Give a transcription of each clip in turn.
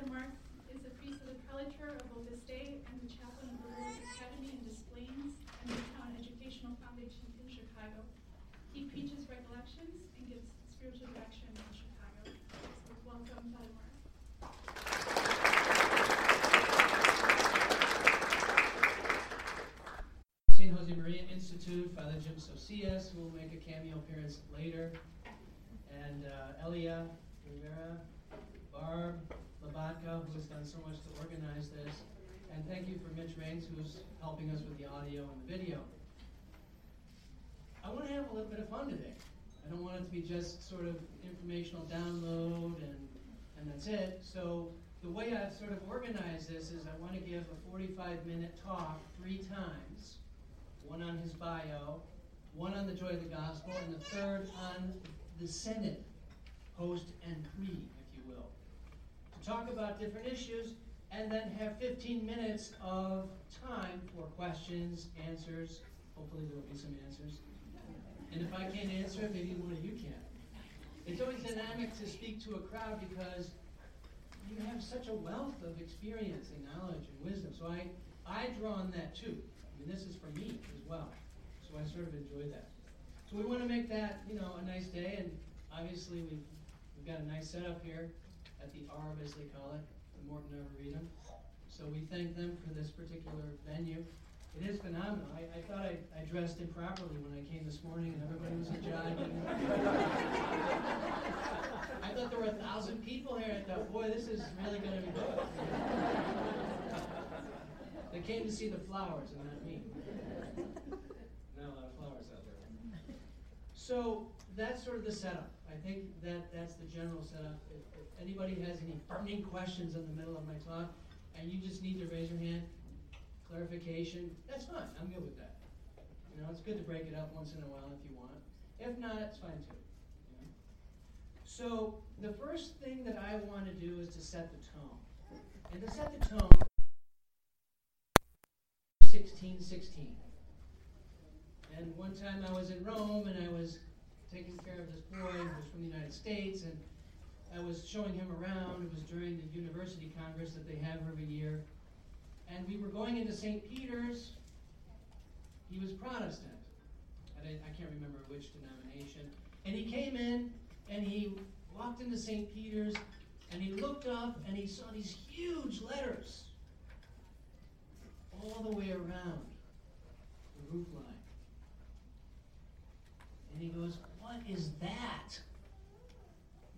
Father Mark is a priest of the prelature of Opus Dei and the chaplain of the Rosary Academy in Des Plaines and the Town Educational Foundation in Chicago. He preaches recollections and gives spiritual direction in Chicago. So welcome, Father Mark. St. Jose Maria Institute, Father Jim Socias, who will make a cameo appearance later, and Elia Rivera Barb, Labatka, who has done so much to organize this, and thank you for Mitch Rains, who's helping us with the audio and the video. I want to have a little bit of fun today. I don't want it to be just sort of informational download and that's it. So the way I've sort of organized this is I want to give a 45-minute talk 3 times, one on his bio, one on the joy of the gospel, and the third on the synod, post and pre, if you will, to talk about different issues, and then have 15 minutes of time for questions, answers. Hopefully there will be some answers. And if I can't answer, maybe one of you can. It's always dynamic to speak to a crowd because you have such a wealth of experience and knowledge and wisdom. So I draw on that too. I mean, this is for me as well. So I sort of enjoy that. So we want to make that, you know, a nice day. And obviously we've got a nice setup here at the Arb, as they call it, the Morton Arboretum. So we thank them for this particular venue. It is phenomenal. I thought I dressed improperly when I came this morning and everybody was a judge. I thought there were 1,000 people here. I thought, boy, this is really going to be good. They came to see the flowers and not me. Not a lot of flowers out there. So that's sort of the setup. I think that's the general setup. If anybody has any burning questions in the middle of my talk and you just need to raise your hand, clarification, that's fine. I'm good with that. You know, it's good to break it up once in a while if you want. If not, it's fine too. You know? So the first thing that I want to do is to set the tone. And to set the tone, 1616. And one time I was in Rome and I was taking care of this boy who was from the United States and I was showing him around. It was during the university congress that they have every year. And we were going into St. Peter's. He was Protestant. I can't remember which denomination. And he came in, and he walked into St. Peter's, and he looked up, and he saw these huge letters all the way around the roof line. And he goes, "What is that?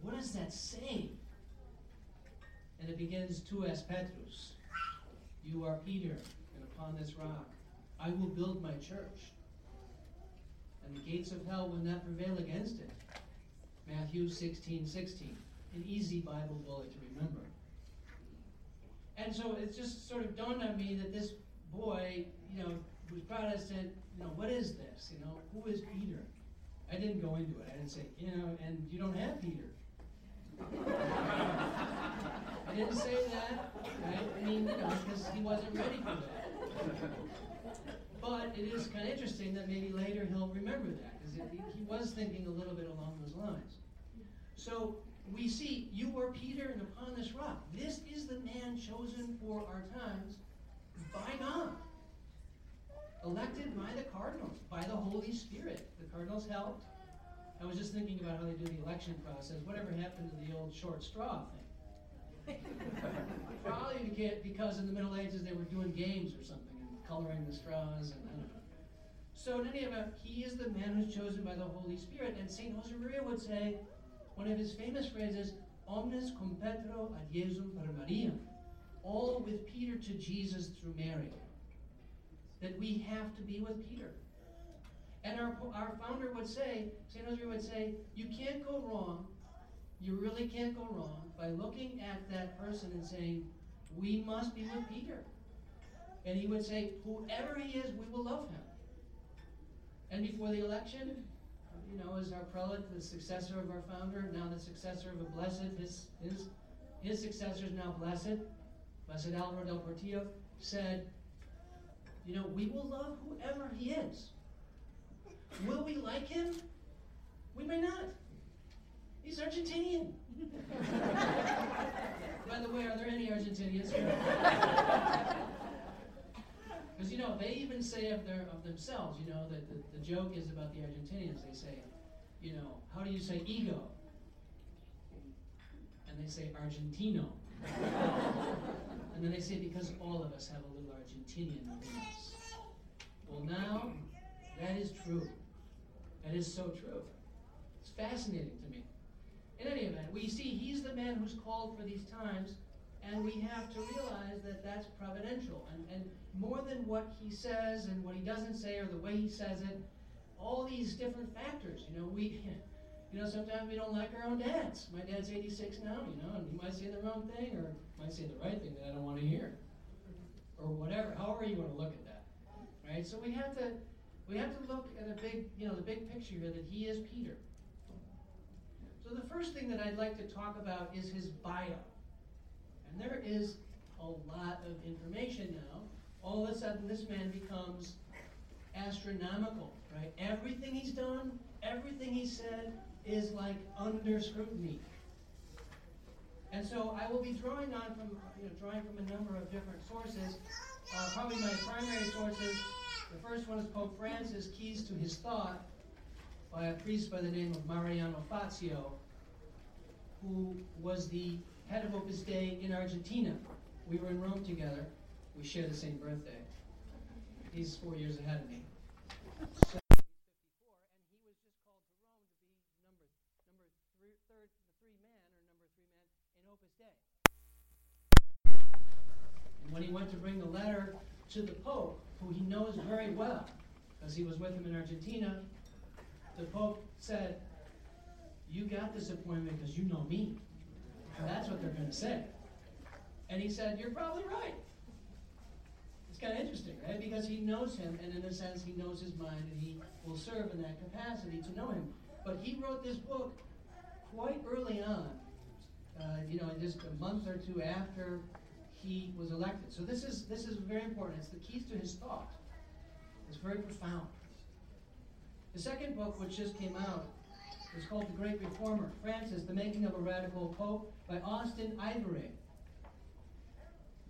What does that say?" And it begins, "Tu es Petrus. You are Peter, and upon this rock I will build my church, and the gates of hell will not prevail against it." Matthew 16:16, an easy Bible bullet to remember. And so it just sort of dawned on me that this boy, you know, was Protestant. You know, what is this? You know, who is Peter? I didn't go into it. I didn't say, you know, and you don't have Peter. I didn't say that, right? I mean, you know, because he wasn't ready for that. But it is kind of interesting that maybe later he'll remember that, because he was thinking a little bit along those lines. So we see, you were Peter, and upon this rock. This is the man chosen for our times by God, elected by the cardinals, by the Holy Spirit. The cardinals helped. I was just thinking about how they do the election process. Whatever happened to the old short straw thing? Probably because in the Middle Ages they were doing games or something and coloring the straws and I don't know. So in any event, he is the man who's chosen by the Holy Spirit, and St. Josemaria would say one of his famous phrases, "Omnes cum Petro ad Jesum per Maria," all with Peter to Jesus through Mary. That we have to be with Peter. And our founder would say, St. Josemaria would say, you can't go wrong. You really can't go wrong by looking at that person and saying, we must be with Peter. And he would say, whoever he is, we will love him. And before the election, you know, as our prelate, the successor of our founder, now the successor of a blessed, his successor is now blessed Alvaro del Portillo, said, you know, we will love whoever he is. Will we like him? We may not. He's Argentinian. By the way, are there any Argentinians here? Because, you know, they even say of themselves, you know, that the joke is about the Argentinians. They say, you know, how do you say ego? And they say Argentino. And then they say, because all of us have a little Argentinian in us. Well, now, that is true. That is so true. It's fascinating to me. In any event, we see he's the man who's called for these times, and we have to realize that that's providential. And more than what he says and what he doesn't say or the way he says it, all these different factors, you know, sometimes we don't like our own dads. My dad's 86 now, you know, and he might say the wrong thing or might say the right thing that I don't want to hear, or whatever. However you want to look at that, right? So we have to look at the big picture here that he is Peter. So the first thing that I'd like to talk about is his bio, and there is a lot of information now. All of a sudden, this man becomes astronomical, right? Everything he's done, everything he said is like under scrutiny. And so I will be drawing from a number of different sources. Probably my primary sources. The first one is Pope Francis' Keys to His Thought, by a priest by the name of Mariano Fazio, who was the head of Opus Dei in Argentina. We were in Rome together. We share the same birthday. He's 4 years ahead of me. So when he went to bring the letter to the Pope, who he knows very well, because he was with him in Argentina, the Pope said, "You got this appointment because you know me." And that's what they're going to say. And he said, "You're probably right." It's kind of interesting, right? Because he knows him, and in a sense, he knows his mind, and he will serve in that capacity to know him. But he wrote this book quite early on, just a month or two after he was elected. So this is very important. It's the Keys to His Thought. It's very profound. The second book, which just came out, is called The Great Reformer, Francis, The Making of a Radical Pope, by Austin Ivory.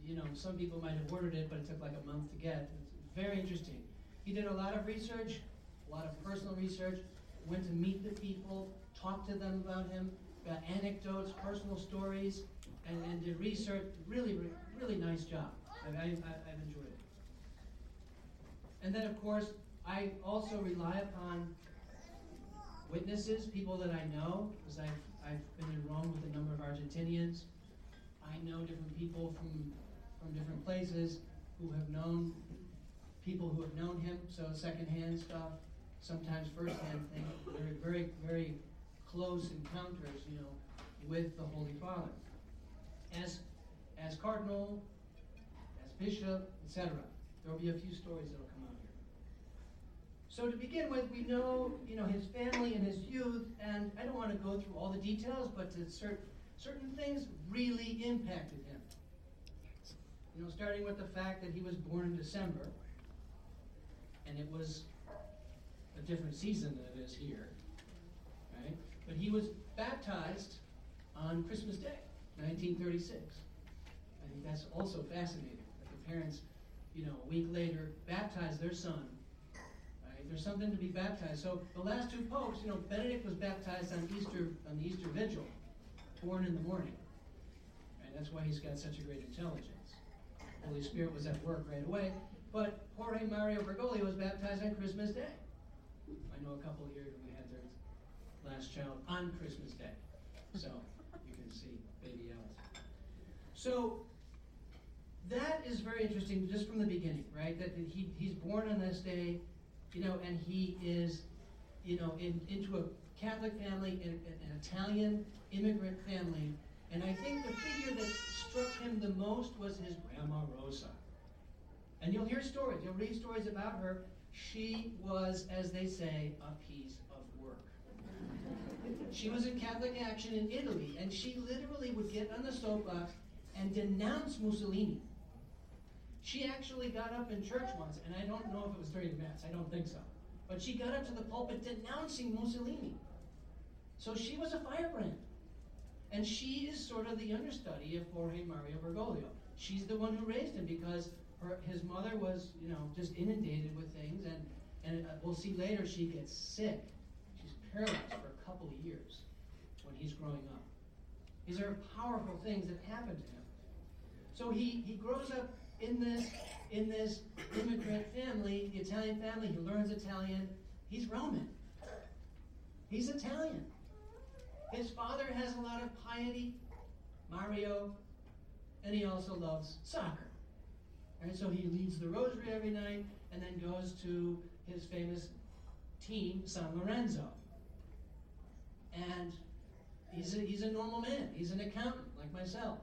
You know, some people might have ordered it, but it took like a month to get. It's very interesting. He did a lot of research, a lot of personal research, went to meet the people, talked to them about him, got anecdotes, personal stories, and did research. Really, really nice job. I've enjoyed it. And then, of course, I also rely upon witnesses, people that I know, because I've been in Rome with a number of Argentinians. I know different people from different places who have known people who have known him, so secondhand stuff, sometimes firsthand things, very, very, very close encounters, you know, with the Holy Father, as cardinal, as bishop, etc. There will be a few stories that will come out here. So to begin with, we know, you know, his family and his youth, and I don't want to go through all the details, but certain things really impacted him. You know, starting with the fact that he was born in December, and it was a different season than it is here, right? But he was baptized on Christmas Day, 1936. I think that's also fascinating, that the parents, you know, a week later, baptized their son. There's something to be baptized. So the last two popes, you know, Benedict was baptized on the Easter Vigil, born in the morning. And that's why he's got such a great intelligence. The Holy Spirit was at work right away. But Jorge Mario Bergoglio was baptized on Christmas Day. I know a couple here who had their last child on Christmas Day. So you can see baby Alice. So that is very interesting just from the beginning, right? That he's born on this day. You know, and he is, you know, into a Catholic family, an Italian immigrant family. And I think the figure that struck him the most was his grandma Rosa. And you'll hear stories, you'll read stories about her. She was, as they say, a piece of work. She was in Catholic action in Italy, and she literally would get on the soapbox and denounce Mussolini. She actually got up in church once, and I don't know if it was during the Mass, I don't think so. But she got up to the pulpit denouncing Mussolini. So she was a firebrand. And she is sort of the understudy of Jorge Mario Bergoglio. She's the one who raised him because his mother was, you know, just inundated with things. And we'll see later she gets sick. She's paralyzed for a couple of years when he's growing up. These are powerful things that happen to him. So he grows up in this immigrant family, the Italian family. He learns Italian. He's Roman. He's Italian. His father has a lot of piety, Mario, and he also loves soccer. And so he leads the rosary every night and then goes to his famous team, San Lorenzo. And he's a normal man. He's an accountant, like myself.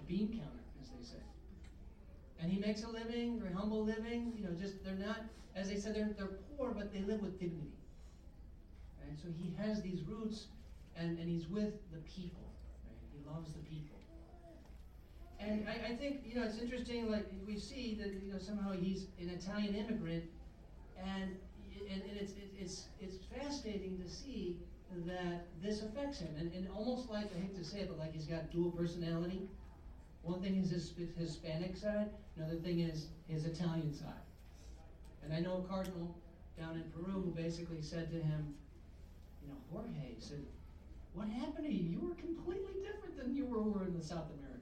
A bean counter, as they say. And he makes a living, very humble living. You know, just they're not, as they said, they're poor, but they live with dignity. And so he has these roots, and he's with the people. Right? He loves the people. And I think, you know, it's interesting, like, we see that, you know, somehow he's an Italian immigrant, and it's fascinating to see that this affects him. And almost like, I hate to say it, but like he's got dual personality. One thing is his Hispanic side, another thing is his Italian side. And I know a cardinal down in Peru who basically said to him, you know, Jorge, he said, what happened to you? You were completely different than you were in South America.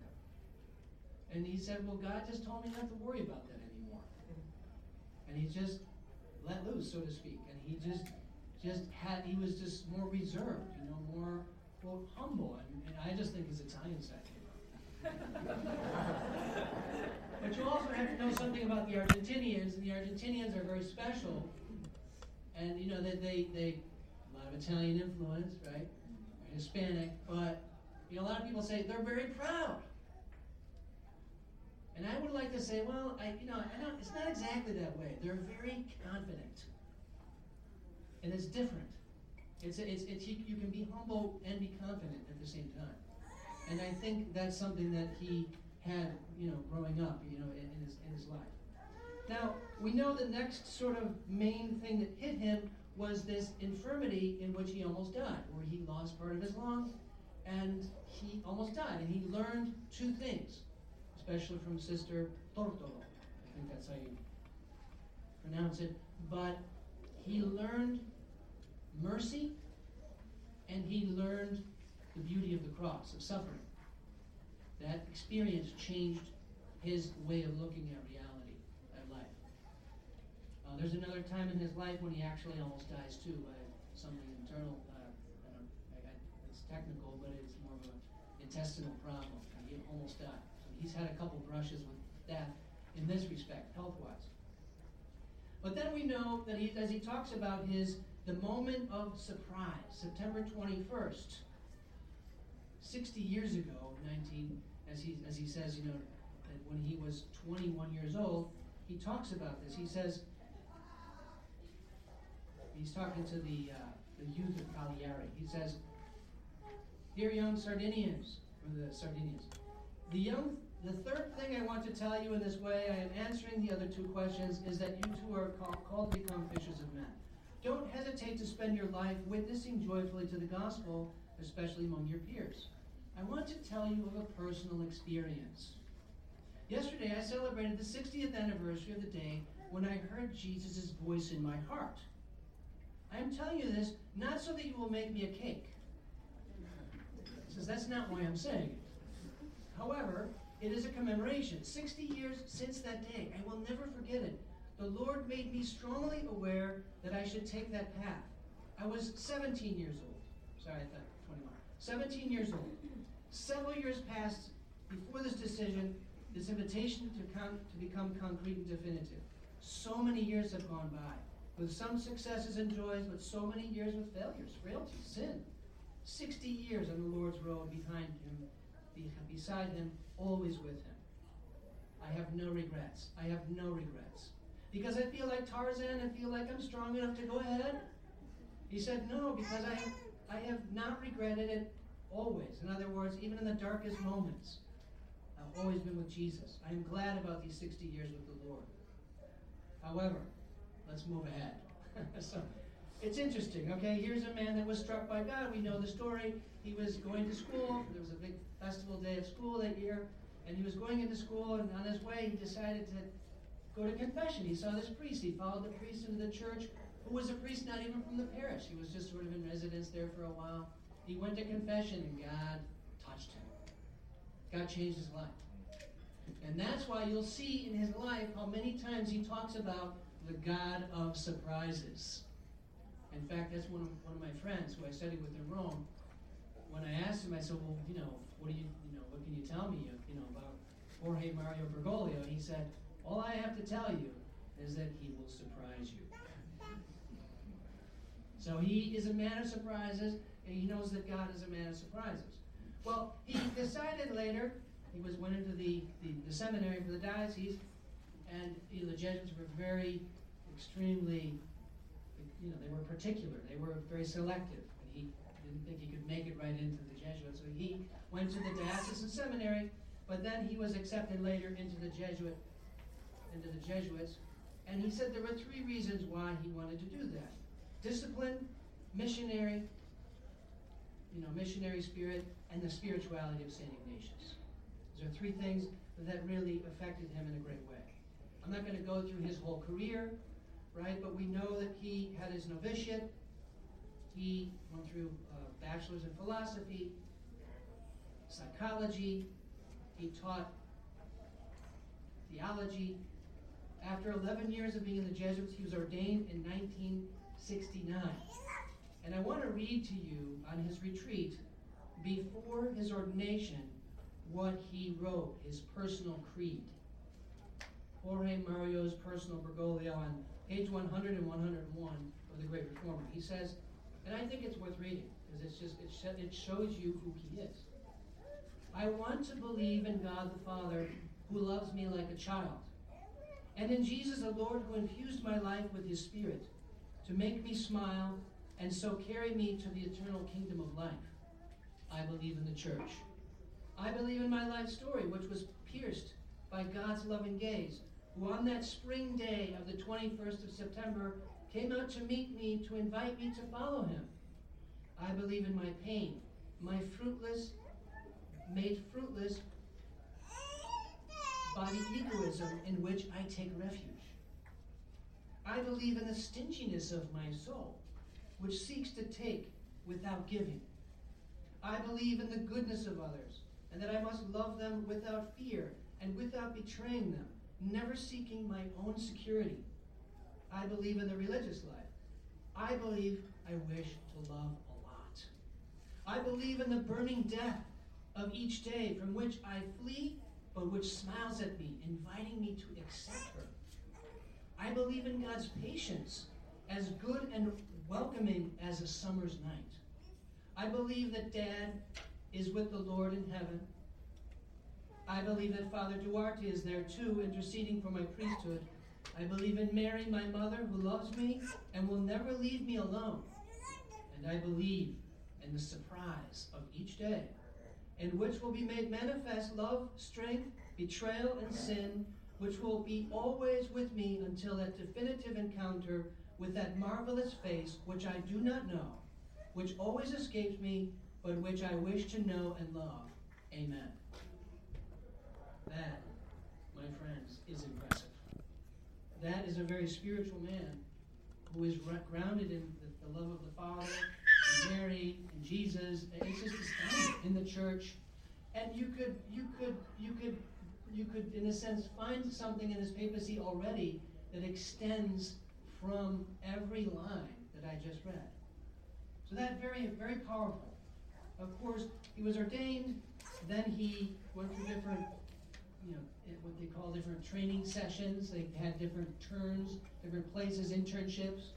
And he said, well, God just told me not to worry about that anymore. And he just let loose, so to speak. And he he was just more reserved, you know, more, quote, humble. And I just think his Italian side came out. But you also have to know something about the Argentinians, and the Argentinians are very special. And, you know, they a lot of Italian influence, right? Hispanic, but, you know, a lot of people say they're very proud. And I would like to say, well, it's not exactly that way. They're very confident, and it's different. You can be humble and be confident at the same time. And I think that's something that he had, you know, growing up, you know, in his life. Now we know the next sort of main thing that hit him was this infirmity in which he almost died, where he lost part of his lung, and he almost died. And he learned two things, especially from Sister Tortolo. I think that's how you pronounce it. But he learned mercy, and he learned the beauty of the cross, of suffering. That experience changed his way of looking at reality, at life. There's another time in his life when he actually almost dies too, by something internal. It's technical, but it's more of an intestinal problem. He almost died. So he's had a couple brushes with death in this respect, health-wise. But then we know that he, as he talks about the moment of surprise, September 21st, 60 years ago, as he says, you know, that when he was 21 years old, he talks about this. He says. He's talking to the youth of Cagliari. He says, "Dear young Sardinians, the third thing I want to tell you in this way, I am answering the other two questions, is that you two are called to become fishers of men. Don't hesitate to spend your life witnessing joyfully to the gospel, especially among your peers. I want to tell you of a personal experience. Yesterday, I celebrated the 60th anniversary of the day when I heard Jesus' voice in my heart. I am telling you this not so that you will make me a cake." He says, that's not why I'm saying it. "However, it is a commemoration. 60 years since that day. I will never forget it. The Lord made me strongly aware that I should take that path. I was 17 years old. 17 years old. Several years passed before this decision, this invitation to become concrete and definitive. So many years have gone by. With some successes and joys, but so many years with failures, frailties, sin. 60 years on the Lord's road beside him, always with him. I have no regrets. I have no regrets. Because I feel like Tarzan, I feel like I'm strong enough to go ahead." He said, "No, because I have not regretted it always. In other words, even in the darkest moments, I've always been with Jesus. I am glad about these 60 years with the Lord. However, let's move ahead." So It's interesting, okay? Here's a man that was struck by God. We know the story. He was going to school. There was a big festival day of school that year. And he was going into school, and on his way, he decided to go to confession. He saw this priest. He followed the priest into the church, who was a priest not even from the parish. He was just sort of in residence there for a while. He went to confession, and God touched him. God changed his life. And that's why you'll see in his life how many times he talks about the God of surprises. In fact, that's one of my friends who I studied with in Rome. When I asked him, I said, well, you know, what can you tell me, about Jorge Mario Bergoglio? And he said, all I have to tell you is that he will surprise you. So he is a man of surprises, and he knows that God is a man of surprises. Well, he decided later, he went into the seminary for the diocese, and the Jesuits were they were particular. They were very selective, and he didn't think he could make it right into the Jesuits. So he went to the diocesan seminary, but then he was accepted later into the Jesuits, and he said there were three reasons why he wanted to do that: discipline, missionary spirit, and the spirituality of St. Ignatius. Those are three things that really affected him in a great way. I'm not going to go through his whole career, right? But we know that he had his novitiate. He went through a bachelor's in philosophy, psychology. He taught theology. After 11 years of being in the Jesuits, he was ordained in 1969. And I want to read to you on his retreat, before his ordination, what he wrote, his personal creed. Jorge Mario's personal Bergoglio on page 100 and 101 of The Great Reformer. He says, and I think it's worth reading, because it shows you who he is. I want to believe in God the Father, who loves me like a child, and in Jesus the Lord, who infused my life with his Spirit to make me smile and so carry me to the eternal kingdom of life. I believe in the church. I believe in my life story, which was pierced by God's loving gaze, who on that spring day of the 21st of September came out to meet me, to invite me to follow him. I believe in my pain, made fruitless by the egoism in which I take refuge. I believe in the stinginess of my soul, which seeks to take without giving. I believe in the goodness of others, and that I must love them without fear and without betraying them, never seeking my own security. I believe in the religious life. I believe I wish to love a lot. I believe in the burning death of each day, from which I flee, but which smiles at me, inviting me to accept her. I believe in God's patience, as good and welcoming as a summer's night. I believe that Dad is with the Lord in heaven. I believe that Father Duarte is there too, interceding for my priesthood. I believe in Mary, my mother, who loves me and will never leave me alone. And I believe in the surprise of each day, in which will be made manifest love, strength, betrayal, and sin, which will be always with me until that definitive encounter with that marvelous face, which I do not know, which always escapes me, but which I wish to know and love. Amen. That, my friends, is impressive. That is a very spiritual man who is grounded in the love of the Father, and Mary, and Jesus. It's just astounding in the church. And you could, in a sense, find something in this papacy already that extends from every line that I just read. So that's very, very powerful. Of course, he was ordained. Then he went through different, what they call different training sessions. They had different turns, different places, internships.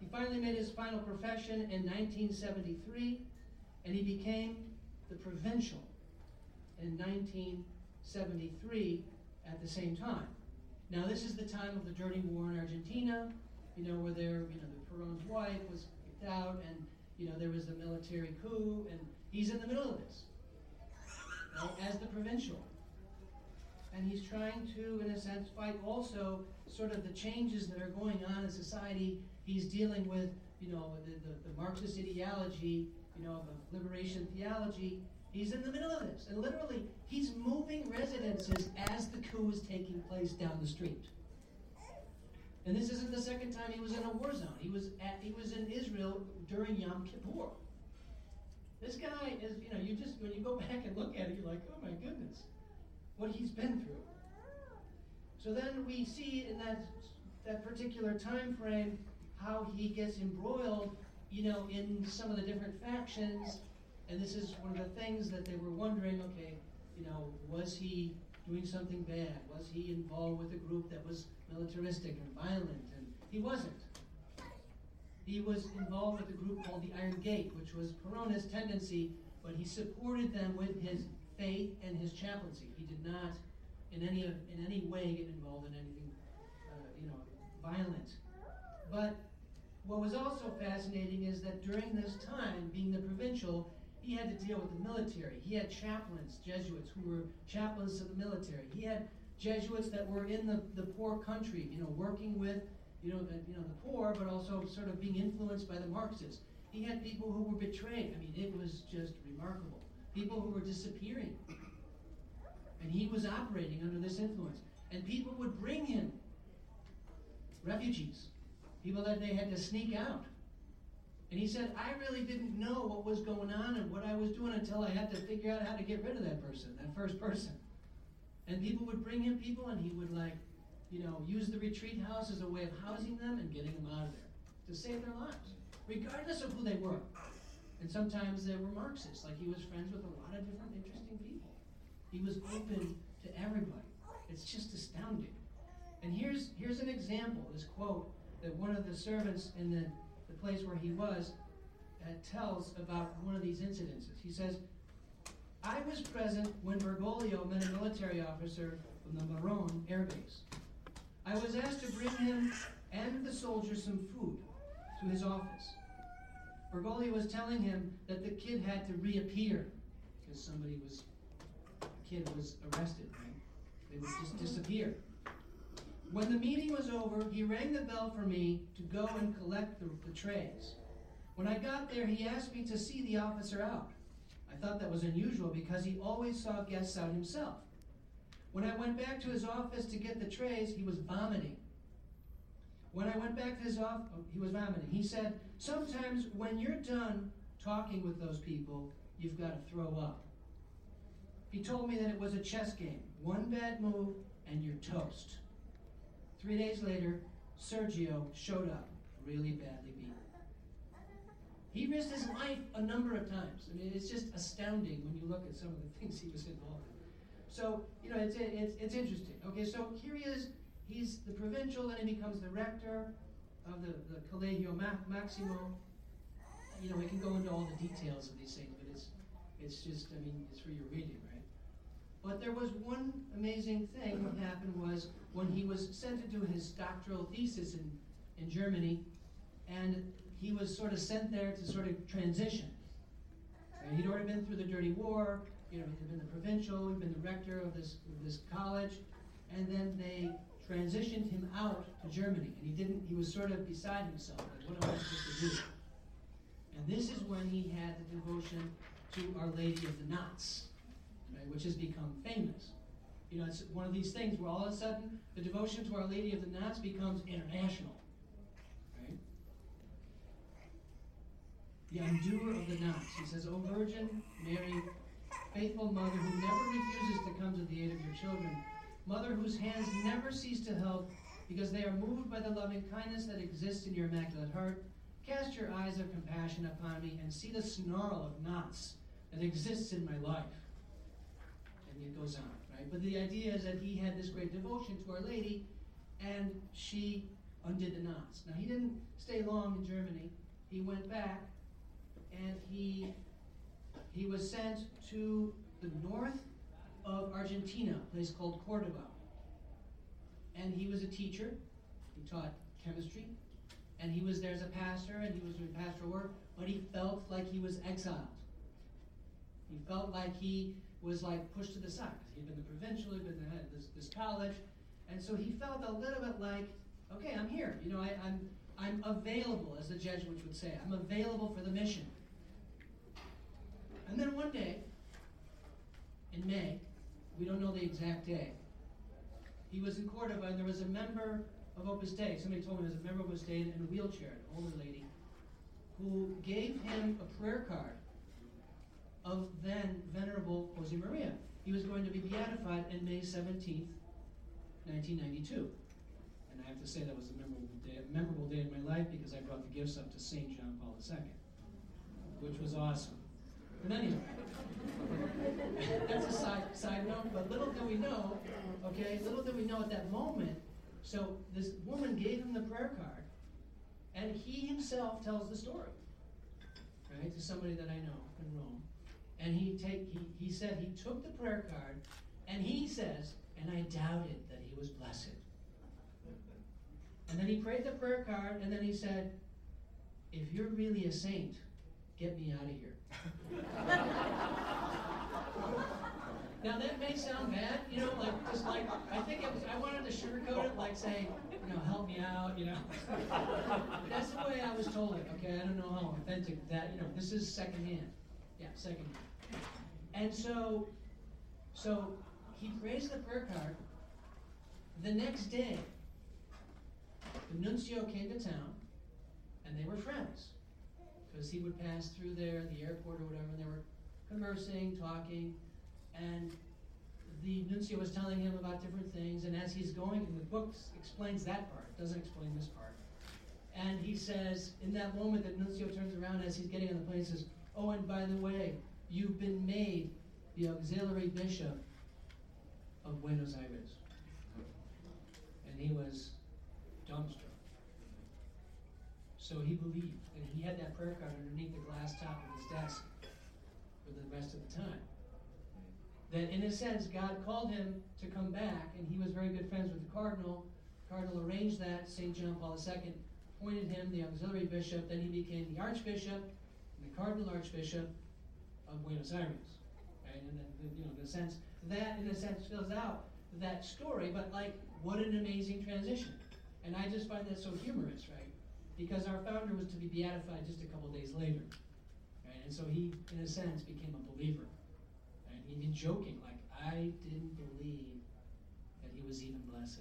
He finally made his final profession in 1973, and he became the provincial in 1973 at the same time. Now, this is the time of the dirty war in Argentina, where the Perón's wife was kicked out, and there was the military coup, and he's in the middle of this, as the provincial. and he's trying to, in a sense, fight also sort of the changes that are going on in society. He's dealing with, the Marxist ideology, the liberation theology. He's in the middle of this, and literally, he's moving residences as the coup is taking place down the street. And this isn't the second time he was in a war zone. He was in Israel during Yom Kippur. This guy is, you just, when you go back and look at it, you're like, oh my goodness, what he's been through. So then we see in that particular time frame how he gets embroiled, in some of the different factions. And this is one of the things that they were wondering, okay, was he doing something bad? Was he involved with a group that was militaristic and violent? And he wasn't. He was involved with a group called the Iron Gate, which was Perona's tendency, but he supported them with his faith and his chaplaincy. He did not in any way get involved in anything violent. But what was also fascinating is that during this time, being the provincial, he had to deal with the military. He had chaplains, Jesuits, who were chaplains to the military. He had Jesuits that were in the poor country, working with the poor, but also sort of being influenced by the Marxists. He had people who were betrayed. I mean, it was just remarkable. People who were disappearing. And he was operating under this influence. And people would bring him refugees, people that they had to sneak out. And he said, I really didn't know what was going on and what I was doing until I had to figure out how to get rid of that person, that first person. And people would bring him people, and he would use the retreat house as a way of housing them and getting them out of there to save their lives, regardless of who they were. And sometimes they were Marxists, like he was friends with a lot of different interesting people. He was open to everybody. It's just astounding. And here's an example, this quote, that one of the servants in the place where he was tells about one of these incidences. He says, I was present when Bergoglio met a military officer from the Morton air base. I was asked to bring him and the soldiers some food to his office. Bergoglio was telling him that the kid had to reappear because the kid was arrested. They would just disappear. When the meeting was over, he rang the bell for me to go and collect the trays. When I got there, he asked me to see the officer out. I thought that was unusual because he always saw guests out himself. When I went back to his office to get the trays, he was vomiting. He said, sometimes when you're done talking with those people, you've got to throw up. He told me that it was a chess game. One bad move and you're toast. 3 days later, Sergio showed up, really badly beaten. He risked his life a number of times. I mean, it's just astounding when you look at some of the things he was involved in. So, it's interesting. Okay, so here he is. He's the provincial, then he becomes the rector of the Colegio Maximo. We can go into all the details of these things, but it's just, it's for your reading, right? But there was one amazing thing that happened was when he was sent to do his doctoral thesis in Germany, and he was sort of sent there to sort of transition. And he'd already been through the dirty war, he'd been the provincial, he'd been the rector of this college, and then they transitioned him out to Germany, and he was sort of beside himself, like, what am I supposed to do? And this is when he had the devotion to Our Lady of the Knots, right, which has become famous. It's one of these things where all of a sudden the devotion to Our Lady of the Knots becomes international. Right? The undoer of the knots. He says, O Virgin Mary, faithful mother who never refuses to come to the aid of your children, mother whose hands never cease to help because they are moved by the loving kindness that exists in your immaculate heart, cast your eyes of compassion upon me and see the snarl of knots that exists in my life. And it goes on, right? But the idea is that he had this great devotion to Our Lady, and she undid the knots. Now, he didn't stay long in Germany. He went back, and he was sent to the north of Argentina, a place called Córdoba. And he was a teacher. He taught chemistry. And he was there as a pastor, and he was doing pastoral work. But he felt like he was exiled. He felt like he was pushed to the side. He'd been the provincial, he'd been at this college, and so he felt a little bit like, okay, I'm here. You know, I'm available, as the Jesuits would say. I'm available for the mission. And then one day, in May, we don't know the exact day, he was in Córdoba, and there was a member of Opus Dei. Somebody told me there was a member of Opus Dei in a wheelchair, an older lady, who gave him a prayer card of then Venerable Josemaria. He was going to be beatified on May 17th, 1992. And I have to say that was a memorable day in my life because I brought the gifts up to St. John Paul II, which was awesome. But anyway, that's a side note, but little do we know, okay, little do we know at that moment, so this woman gave him the prayer card, and he himself tells the story, right, to somebody that I know in Rome. And he said he took the prayer card, and he says, and I doubted that he was blessed. And then he prayed the prayer card, and then he said, if you're really a saint, get me out of here. Now that may sound bad, you know, like, just like, I think it was, I wanted to sugarcoat it, like saying, you know, help me out, you know. That's the way I was told it, okay? I don't know how authentic that, you know, this is secondhand. Yeah, secondhand. And so he praised the prayer card. The next day, the nuncio came to town, and they were friends, because he would pass through there, the airport or whatever, and they were conversing, talking, and the nuncio was telling him about different things, and as he's going, and the book explains that part, doesn't explain this part, and he says, in that moment, the nuncio turns around as he's getting on the plane and says, oh, and by the way, you've been made the auxiliary bishop of Buenos Aires. And he was dumbstruck. So he believed, and he had that prayer card underneath the glass top of his desk for the rest of the time. That in a sense, God called him to come back, and he was very good friends with the Cardinal. The Cardinal arranged that. St. John Paul II appointed him the auxiliary bishop. Then he became the Archbishop and the Cardinal Archbishop of Buenos Aires. Right? And then, you know, the sense that, in a sense, fills out that story. But like, what an amazing transition! And I just find that so humorous, right? Because our founder was to be beatified just a couple days later, right? And so he, in a sense, became a believer. Right? Even joking, like, I didn't believe that he was even blessed.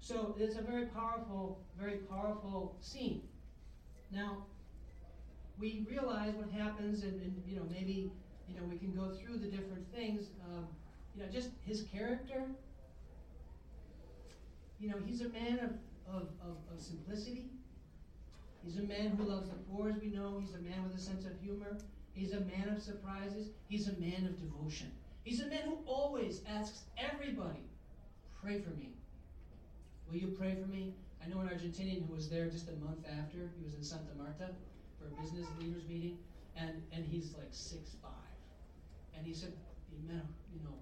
So it's a very powerful scene. Now, we realize what happens, and you know, maybe, you know, we can go through the different things. You know, just his character. You know, he's a man of simplicity. He's a man who loves the poor, as we know. He's a man with a sense of humor. He's a man of surprises. He's a man of devotion. He's a man who always asks everybody, pray for me. Will you pray for me? I know an Argentinian who was there just a month after. He was in Santa Marta for a business leaders meeting, and he's like 6'5". And he said, he met, you know,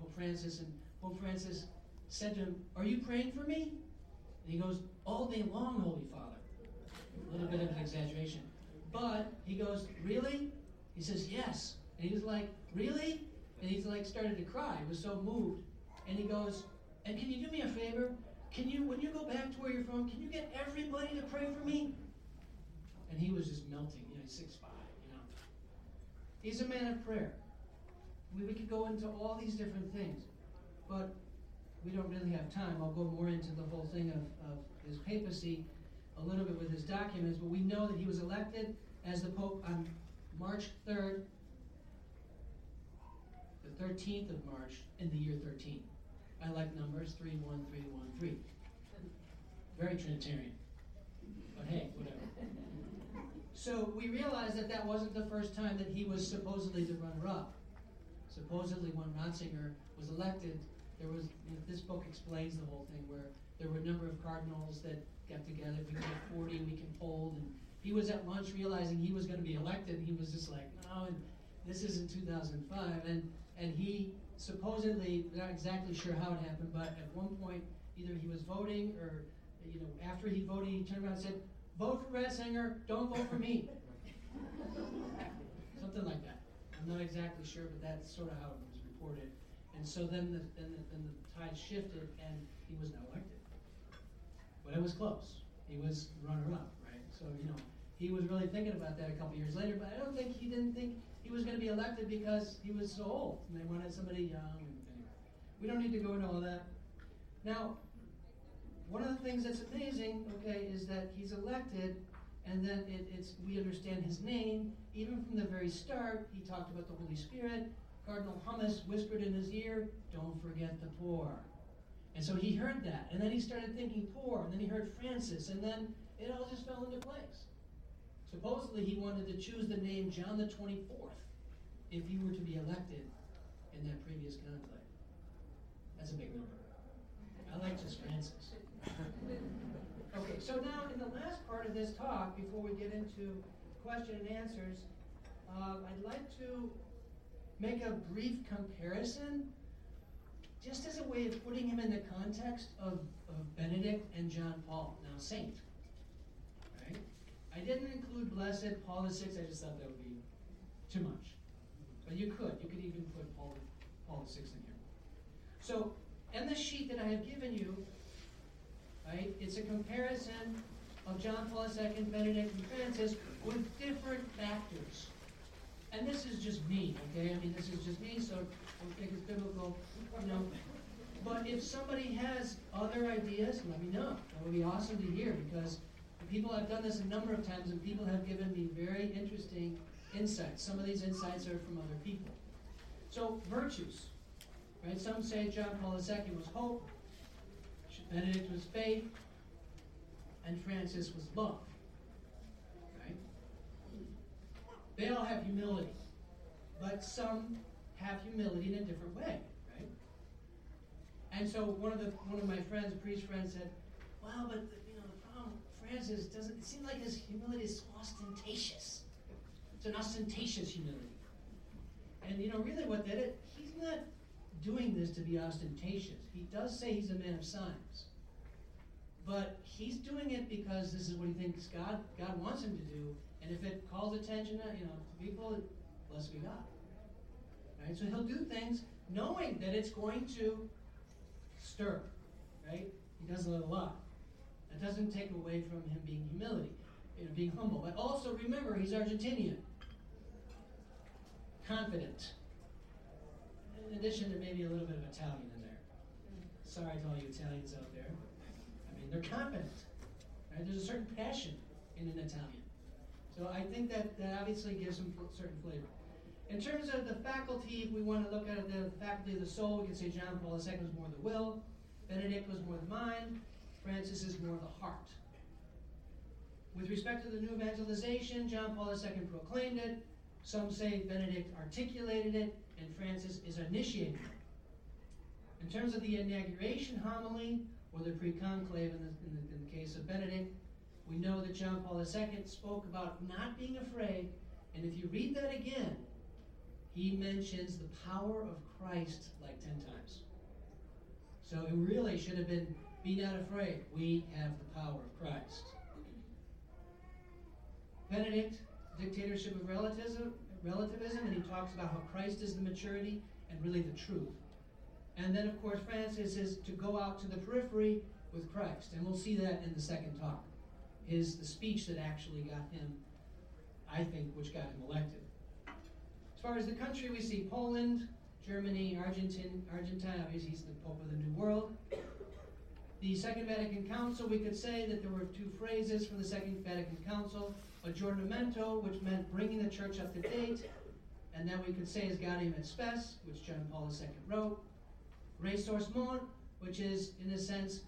Pope Francis, and Pope Francis said to him, are you praying for me? And he goes, all day long, Holy Father. A little bit of an exaggeration. But he goes, really? He says, yes. And he was like, really? And he's like, started to cry. He was so moved. And he goes, and can you do me a favor? Can you, when you go back to where you're from, can you get everybody to pray for me? And he was just melting, you know, 6'5", you know. He's a man of prayer. We could go into all these different things. But we don't really have time. I'll go more into the whole thing of his papacy a little bit with his documents, but we know that he was elected as the Pope on March 3rd, the 13th of March in the year 13. I like numbers, 31313. Very Trinitarian, but hey, whatever. So we realize that that wasn't the first time that he was supposedly the runner-up. Supposedly when Ratzinger was elected, there was, you know, this book explains the whole thing where there were a number of cardinals that got together. We can get 40, we can fold. And he was at lunch realizing he was going to be elected. And he was just like, no, and this isn't 2005. And he supposedly, not exactly sure how it happened, but at one point, either he was voting or, you know, after he voted, he turned around and said, vote for Ratzinger, don't vote for me. Something like that. I'm not exactly sure, but that's sort of how it was reported. And so then the tide shifted, and he was not elected. But it was close. He was runner-up, right? So, you know, he was really thinking about that a couple years later, but I don't think he didn't think he was going to be elected because he was so old, and they wanted somebody young. And anyway, we don't need to go into all that. Now, one of the things that's amazing, okay, is that he's elected, and then we understand his name. Even from the very start, he talked about the Holy Spirit. Cardinal Hummes whispered in his ear, "Don't forget the poor." And so he heard that, and then he started thinking poor, and then he heard Francis, and then it all just fell into place. Supposedly, he wanted to choose the name John the 24th if he were to be elected in that previous conflict. That's a big number. I like just Francis. Okay, so now in the last part of this talk, before we get into question and answers, I'd like to make a brief comparison just as a way of putting him in the context of Benedict and John Paul, now saint. Right? I didn't include Blessed Paul VI, I just thought that would be too much. But you could even put Paul VI in here. So, and the sheet that I have given you, right, it's a comparison of John Paul II, Benedict, and Francis with different factors. And this is just me, okay? I mean, this is just me, so I don't think it's biblical, you know. But if somebody has other ideas, let me know. That would be awesome to hear, because people have done this a number of times, and people have given me very interesting insights. Some of these insights are from other people. So, virtues, right? Some say John Paul II was hope, Benedict was faith, and Francis was love. They all have humility, but some have humility in a different way, right? And so one of my friends, a priest friend, said, "Wow, but the problem with Francis doesn't. It seems like his humility is ostentatious. It's an ostentatious humility." And really, what that is, he's not doing this to be ostentatious. He does say he's a man of signs, but he's doing it because this is what he thinks God wants him to do. And if it calls attention to people, blessed be God. Right? So he'll do things knowing that it's going to stir. Right? He does a little lot. That doesn't take away from him being being humble. But also remember, he's Argentinian. Confident. In addition to maybe a little bit of Italian in there. Sorry to all you Italians out there. I mean, they're confident. Right? There's a certain passion in an Italian. So I think that obviously gives them certain flavor. In terms of the faculty, if we want to look at the faculty of the soul, we can say John Paul II was more the will, Benedict was more the mind, Francis is more the heart. With respect to the new evangelization, John Paul II proclaimed it. Some say Benedict articulated it, and Francis is initiating it. In terms of the inauguration homily, or the pre-conclave in the case of Benedict, we know that John Paul II spoke about not being afraid, and if you read that again, he mentions the power of Christ like 10 times. So it really should have been, be not afraid, we have the power of Christ. Benedict, dictatorship of relativism, and he talks about how Christ is the maturity and really the truth. And then, of course, Francis is to go out to the periphery with Christ, and we'll see that in the second talk. Is the speech that actually got him, I think, which got him elected. As far as the country, we see Poland, Germany, Argentina, obviously he's the Pope of the New World. The Second Vatican Council, we could say that there were two phrases from the Second Vatican Council, aggiornamento, which meant bringing the church up to date, and then we could say is Gaudium et Spes, which John Paul II wrote, ressourcement, which is, in a sense,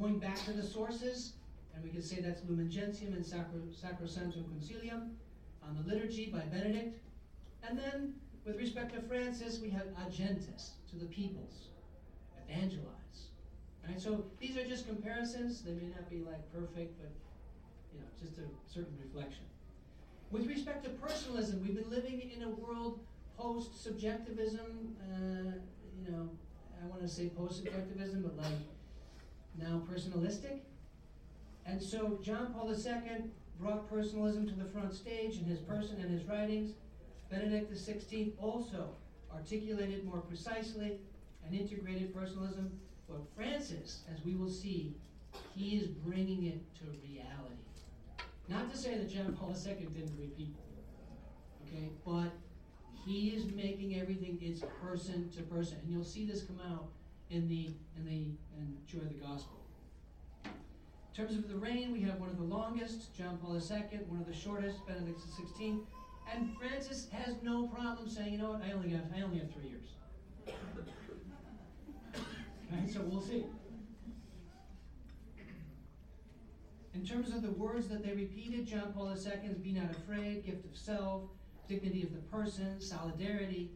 going back to the sources, and we can say that's Lumen Gentium and Sacrosanctum Concilium on the liturgy by Benedict. And then, with respect to Francis, we have ad gentes, to the peoples, evangelize. Right? So these are just comparisons. They may not be perfect, but just a certain reflection. With respect to personalism, we've been living in a world post-subjectivism. I want to say post-subjectivism, but now personalistic. And so John Paul II brought personalism to the front stage in his person and his writings. Benedict XVI also articulated more precisely an integrated personalism. But Francis, as we will see, he is bringing it to reality. Not to say that John Paul II didn't repeat it, okay? But he is making everything, it's person to person. And you'll see this come out in Joy of the Gospel. In terms of the reign, we have one of the longest, John Paul II, one of the shortest, Benedict XVI, and Francis has no problem saying, you know what, I only have 3 years. Right, so we'll see. In terms of the words that they repeated, John Paul II's be not afraid, gift of self, dignity of the person, solidarity.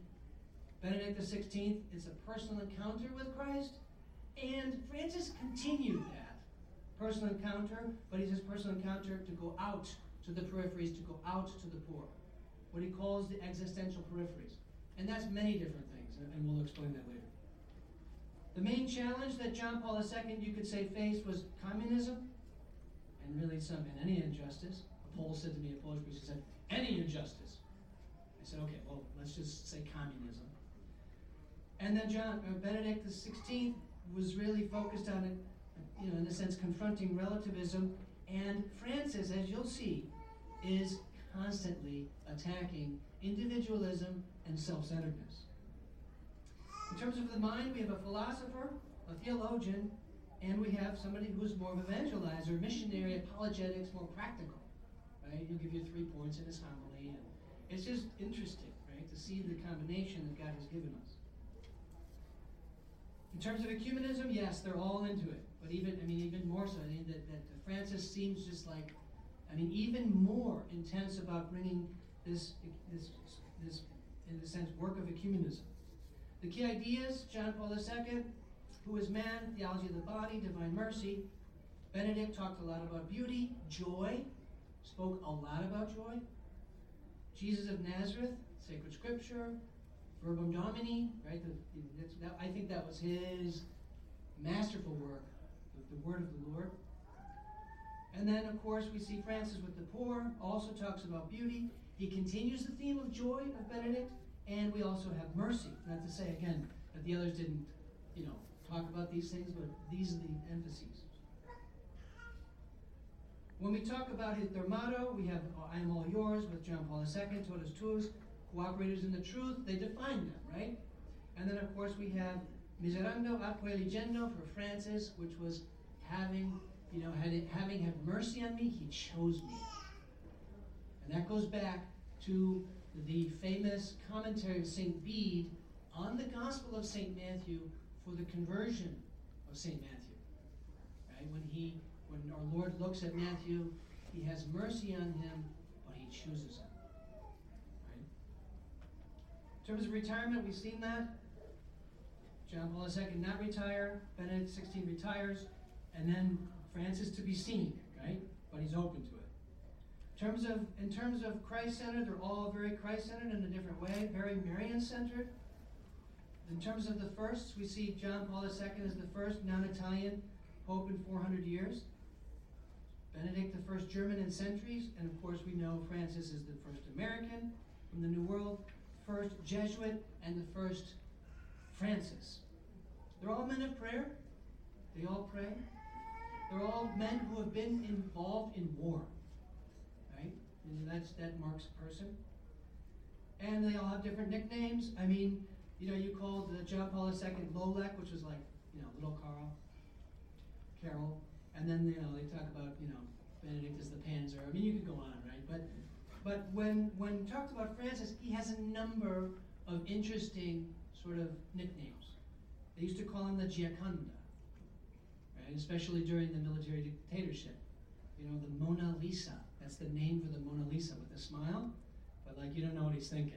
Benedict XVI is a personal encounter with Christ, and Francis continued that personal encounter, but he says personal encounter to go out to the peripheries, to go out to the poor. What he calls the existential peripheries. And that's many different things, and we'll explain that later. The main challenge that John Paul II, you could say, faced was communism, and really any injustice. A Pole said to me, a Polish priest said, any injustice. I said, okay, well, let's just say communism. And then Benedict XVI was really focused on it, in a sense, confronting relativism, and Francis, as you'll see, is constantly attacking individualism and self-centeredness. In terms of the mind, we have a philosopher, a theologian, and we have somebody who's more of an evangelizer, missionary, apologetics, more practical, right? He'll give you 3 points in his homily, and it's just interesting, right, to see the combination that God has given us. In terms of ecumenism, yes, they're all into it. But even more so, that Francis seems just like, even more intense about bringing this in the sense, work of ecumenism. The key ideas, John Paul II, who is man, theology of the body, divine mercy. Benedict talked a lot about beauty, joy, spoke a lot about joy. Jesus of Nazareth, sacred scripture, Verbum Domini, right? I think that was his masterful work, the word of the Lord. And then, of course, we see Francis with the poor, also talks about beauty. He continues the theme of joy of Benedict, and we also have mercy. Not to say, again, that the others didn't, talk about these things, but these are the emphases. When we talk about their motto, we have I am all yours with John Paul II, totus tuus, cooperators in the truth, they define them, right? And then, of course, we have miserando ad eligendo for Francis, which was having had mercy on me, he chose me. And that goes back to the famous commentary of St. Bede on the Gospel of St. Matthew for the conversion of St. Matthew. Right? When our Lord looks at Matthew, he has mercy on him, but he chooses him. Right? In terms of retirement, we've seen that. John Paul II not retire, Benedict XVI retires, and then Francis to be seen, right? But he's open to it. In terms of Christ-centered, they're all very Christ-centered in a different way, very Marian-centered. In terms of the firsts, we see John Paul II as the first non-Italian pope in 400 years, Benedict the first German in centuries, and of course we know Francis is the first American from the New World, first Jesuit, and the first Francis. They're all men of prayer. They all pray. They're all men who have been involved in war, right? And that marks a person. And they all have different nicknames. You called John Paul II Lolek, which was like, little Carol. And then, they talk about, Benedict is the Panzer. You could go on, right? But when talked about Francis, he has a number of interesting sort of nicknames. They used to call him the Gioconda, right? Especially during the military dictatorship. The Mona Lisa. That's the name for the Mona Lisa with a smile, but you don't know what he's thinking.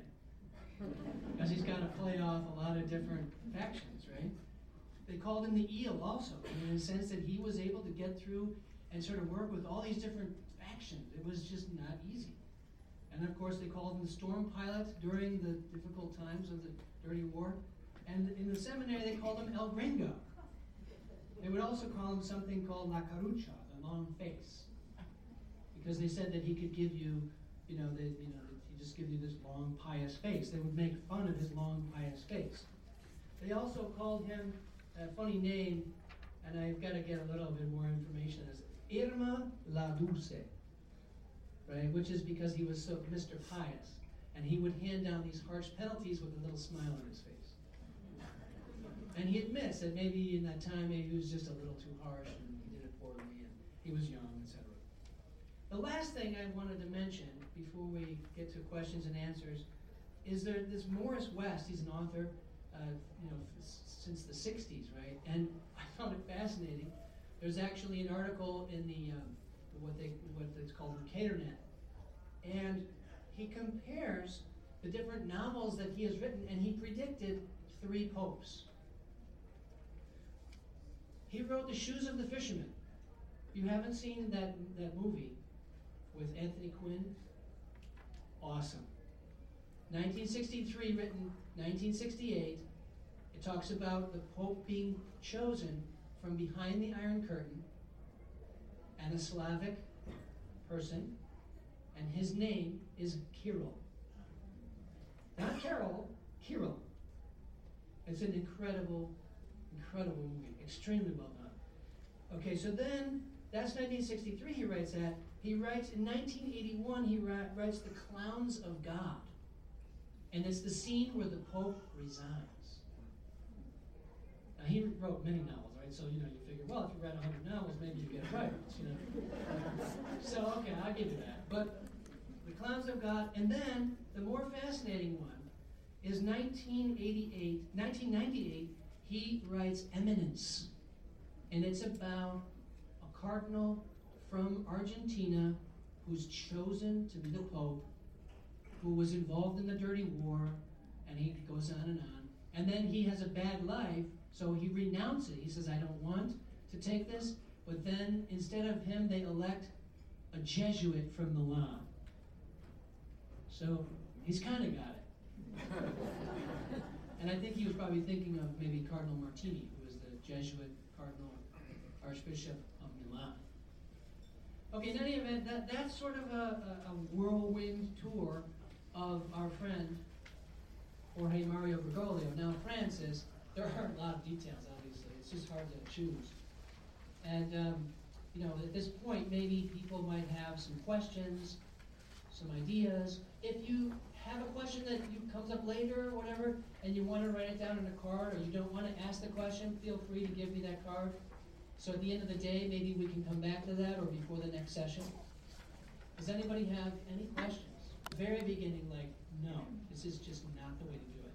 Because he's got to play off a lot of different factions, right? They called him the Eel also, in the sense that he was able to get through and sort of work with all these different factions. It was just not easy. And of course, they called him the Storm Pilot during the difficult times of the Dirty War. And in the seminary, they called him El Gringo. They would also call him something called La Carucha, the long face, because they said that he could give you, he just gives you this long, pious face. They would make fun of his long, pious face. They also called him a funny name, and I've got to get a little bit more information, as Irma La Dulce, right? Which is because he was so Mr. Pious, and he would hand down these harsh penalties with a little smile on his face. And he admits that maybe in that time, maybe he was just a little too harsh, and he did it poorly, and he was young, etc. The last thing I wanted to mention before we get to questions and answers is there this Morris West. He's an author, since the '60s, right? And I found it fascinating. There's actually an article in the what it's called Mercatornet, and he compares the different novels that he has written, and he predicted 3 popes. He wrote The Shoes of the Fisherman. You haven't seen that movie with Anthony Quinn? Awesome. 1963 written, 1968. It talks about the Pope being chosen from behind the Iron Curtain, and a Slavic person, and his name is Kirill. Not Carol, Kirill. It's an incredible movie, extremely well done. Okay, so then, that's 1963 he writes that. He writes, in 1981, he writes The Clowns of God. And it's the scene where the Pope resigns. Now, he wrote many novels, right? So, you figure, well, if you read 100 novels, maybe you get it right, So, okay, I'll give you that. But The Clowns of God, and then the more fascinating one is 1998, he writes Eminence, and it's about a cardinal from Argentina who's chosen to be the Pope, who was involved in the Dirty War, and he goes on. And then he has a bad life, so he renounces it. He says, I don't want to take this, but then instead of him, they elect a Jesuit from Milan. So he's kind of got it. And I think he was probably thinking of maybe Cardinal Martini, who was the Jesuit Cardinal Archbishop of Milan. Okay, in any event, that's sort of a whirlwind tour of our friend Jorge Mario Bergoglio. Now, Francis, there are a lot of details, obviously. It's just hard to choose. And, at this point, maybe people might have some questions, some ideas. If you have a question that comes up later or whatever, and you want to write it down in a card, or you don't want to ask the question, feel free to give me that card. So at the end of the day, maybe we can come back to that, or before the next session. Does anybody have any questions? Very beginning, no, this is just not the way to do it.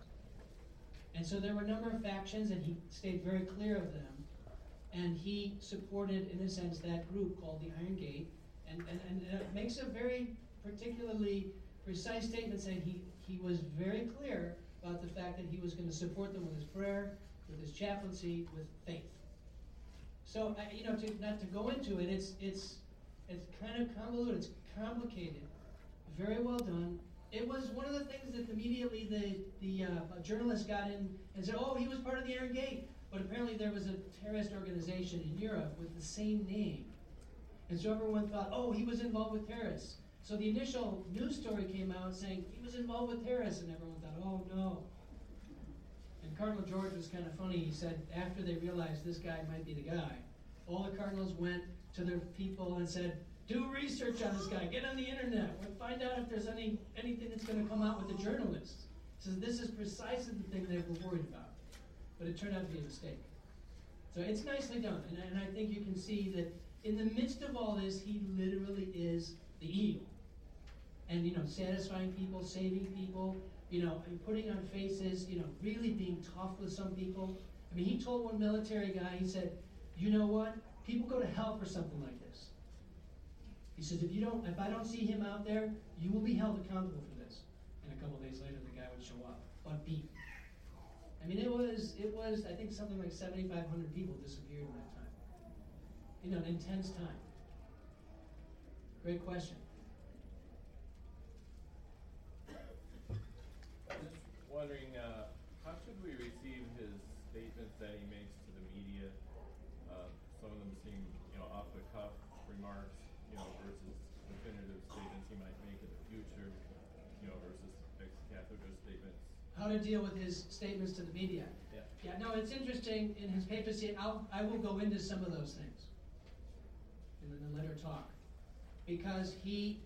And so there were a number of factions, and he stayed very clear of them. And he supported, in a sense, that group called the Iron Gate, and it makes a very particularly precise statement saying he was very clear about the fact that he was going to support them with his prayer, with his chaplaincy, with faith. So, not to go into it, it's kind of convoluted, it's complicated, very well done. It was one of the things that immediately the journalists got in and said, oh, he was part of the Iron Gate. But apparently there was a terrorist organization in Europe with the same name. And so everyone thought, oh, he was involved with terrorists. So the initial news story came out saying he was involved with terrorists, and everyone thought, oh, no. And Cardinal George was kind of funny. He said, after they realized this guy might be the guy, all the cardinals went to their people and said, do research on this guy. Get on the internet. We'll find out if there's anything that's going to come out with the journalists. So this is precisely the thing they were worried about. But it turned out to be a mistake. So it's nicely done. And I think you can see that in the midst of all this, he literally is the eel. And, satisfying people, saving people, and putting on faces, really being tough with some people. I mean, he told one military guy, he said, you know what? People go to hell for something like this. He says, if I don't see him out there, you will be held accountable for this. And a couple of days later, the guy would show up, but beat. I mean, it was I think something like 7,500 people disappeared in that time. An intense time. Great question. Wondering, how should we receive his statements that he makes to the media? Some of them seem, off-the-cuff remarks, versus definitive statements he might make in the future, versus ex-cathedra statements. how to deal with his statements to the media. Yeah, no, it's interesting, in his papacy, I will go into some of those things in the later talk, because he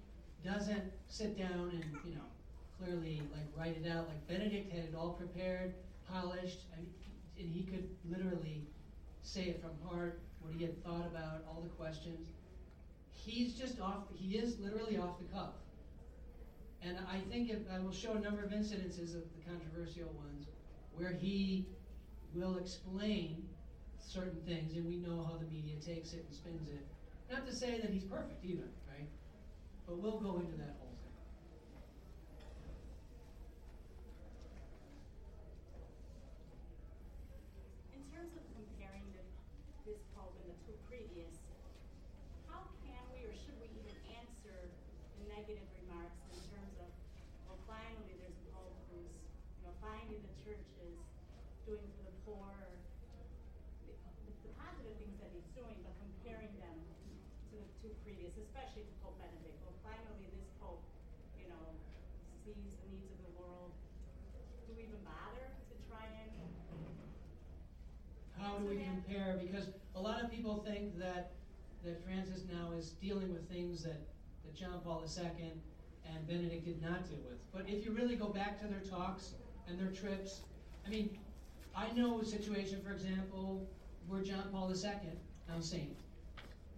doesn't sit down and, you know, clearly like write it out. Like Benedict had it all prepared, polished, and he could literally say it from heart, what he had thought about, all the questions. He's just he is literally off the cuff. And I think I will show a number of incidences of the controversial ones where he will explain certain things, and we know how the media takes it and spins it. Not to say that he's perfect either, right? But we'll go into that whole thing. In terms of comparing this pope and the two previous, how can we or should we even answer the negative remarks in terms of, well, finally there's a pope who's, you know, finally the church is doing for the poor, the positive things that he's doing, but comparing them to the two previous, especially to Pope Benedict. Well, finally, this pope, you know, sees the needs of the world. Do we even bother to try and? How do we compare? Because a lot of people think that Francis now is dealing with things that John Paul II and Benedict did not deal with. But if you really go back to their talks and their trips, I mean, I know a situation, for example, where John Paul II, now saint,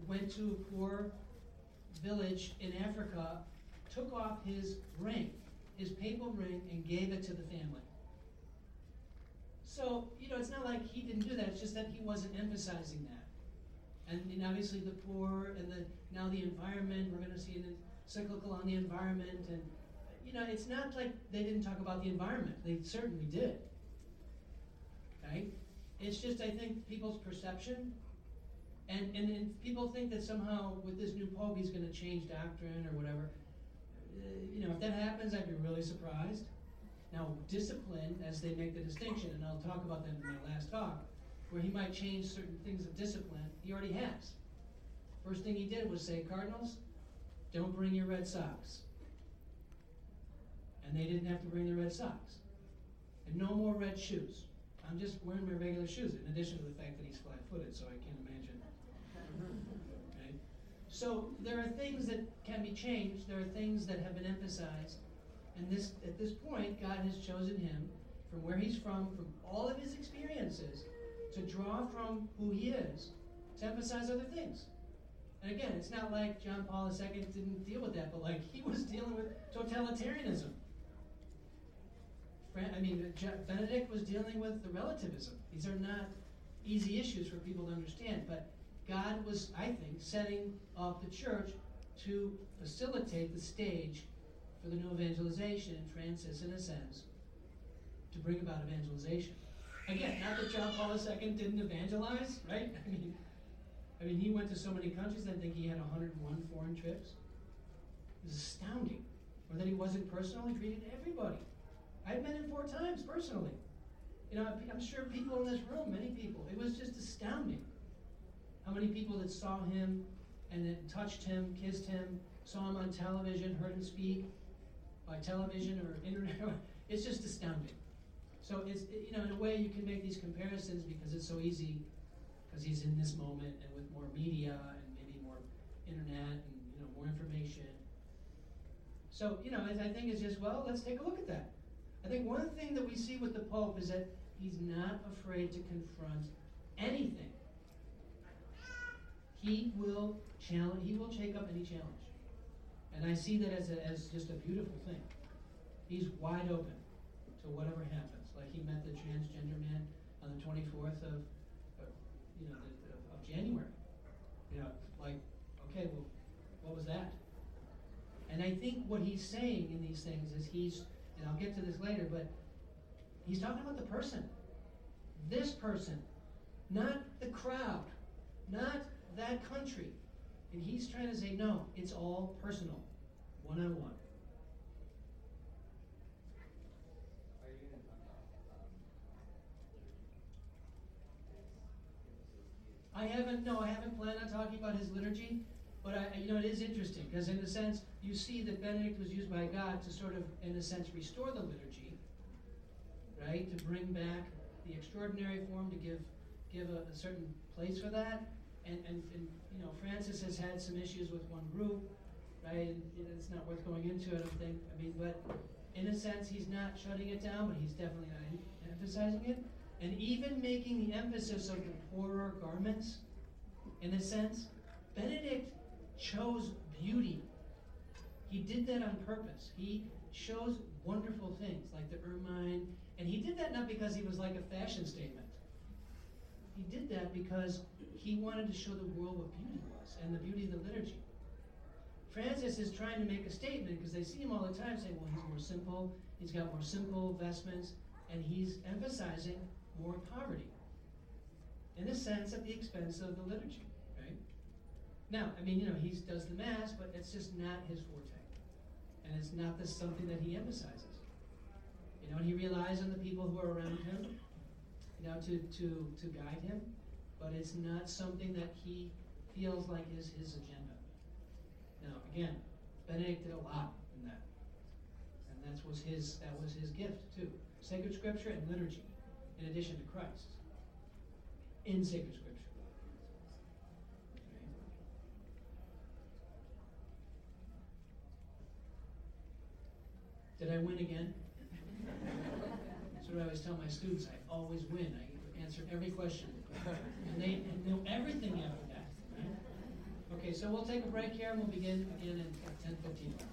went to a poor village in Africa, took off his ring, his papal ring, and gave it to the family. So, you know, it's not like he didn't do that, it's just that he wasn't emphasizing that. And obviously the poor and now the environment, we're gonna see an encyclical on the environment, and, you know, it's not like they didn't talk about the environment, they certainly did. Right? It's just, I think, people's perception, and people think that somehow with this new pope he's going to change doctrine or whatever. You know, if that happens, I'd be really surprised. Now, discipline, as they make the distinction, and I'll talk about that in my last talk, where he might change certain things of discipline, he already has. First thing he did was say, Cardinals, don't bring your red socks. And they didn't have to bring their red socks. And no more red shoes. I'm just wearing my regular shoes, in addition to the fact that he's flat-footed, so I can't imagine. Okay? So there are things that can be changed. There are things that have been emphasized. And at this point, God has chosen him from where he's from all of his experiences, to draw from who he is to emphasize other things. And again, it's not like John Paul II didn't deal with that, but like he was dealing with totalitarianism. I mean, Benedict was dealing with the relativism. These are not easy issues for people to understand, but God was, I think, setting up the church to facilitate the stage for the new evangelization, and Francis, in a sense, to bring about evangelization. Again, not that John Paul II didn't evangelize, right? I mean, he went to so many countries, I think he had 101 foreign trips. It was astounding. Or that he wasn't personal, he greeted everybody. I've met him 4 times personally. You know, I'm sure people in this room, many people, it was just astounding how many people that saw him and that touched him, kissed him, saw him on television, heard him speak by television or internet. It's just astounding. So it's, you know, in a way you can make these comparisons because it's so easy, because he's in this moment and with more media and maybe more internet and, you know, more information. So, you know, I think it's just, well, let's take a look at that. I think one thing that we see with the Pope is that he's not afraid to confront anything. He will take up any challenge. And I see that as just a beautiful thing. He's wide open to whatever happens. Like he met the transgender man on the 24th of January. You know, like, okay, well, what was that? And I think what he's saying in these things is and I'll get to this later, but he's talking about the person. This person, not the crowd, not that country. And he's trying to say, no, it's all personal, one-on-one. Are you going to talk about I haven't planned on talking about his liturgy. But it is interesting, because in a sense, you see that Benedict was used by God to sort of, in a sense, restore the liturgy. right? To bring back the extraordinary form, to give a certain place for that. And you know, Francis has had some issues with one group, right? And it's not worth going into, I don't think. I mean, but in a sense, he's not shutting it down, but he's definitely not emphasizing it. And even making the emphasis of the poorer garments, in a sense, Benedict chose beauty. He did that on purpose. He chose wonderful things, like the ermine. And he did that not because he was like a fashion statement. He did that because he wanted to show the world what beauty was, and the beauty of the liturgy. Francis is trying to make a statement, because they see him all the time saying, well, he's more simple, he's got more simple vestments, and he's emphasizing more poverty, in a sense, at the expense of the liturgy, right? Now, I mean, you know, he does the Mass, but it's just not his forte, and it's not this something that he emphasizes. You know, and he relies on the people who are around him, you know, to guide him, but it's not something that he feels like is his agenda. Now, again, Benedict did a lot in that, and that was his gift too: sacred scripture and liturgy, in addition to Christ in sacred scripture. Did I win again? That's what I always tell my students. I always win. I answer every question, and they know everything after that. Right? Okay, so we'll take a break here, and we'll begin again at 10:15.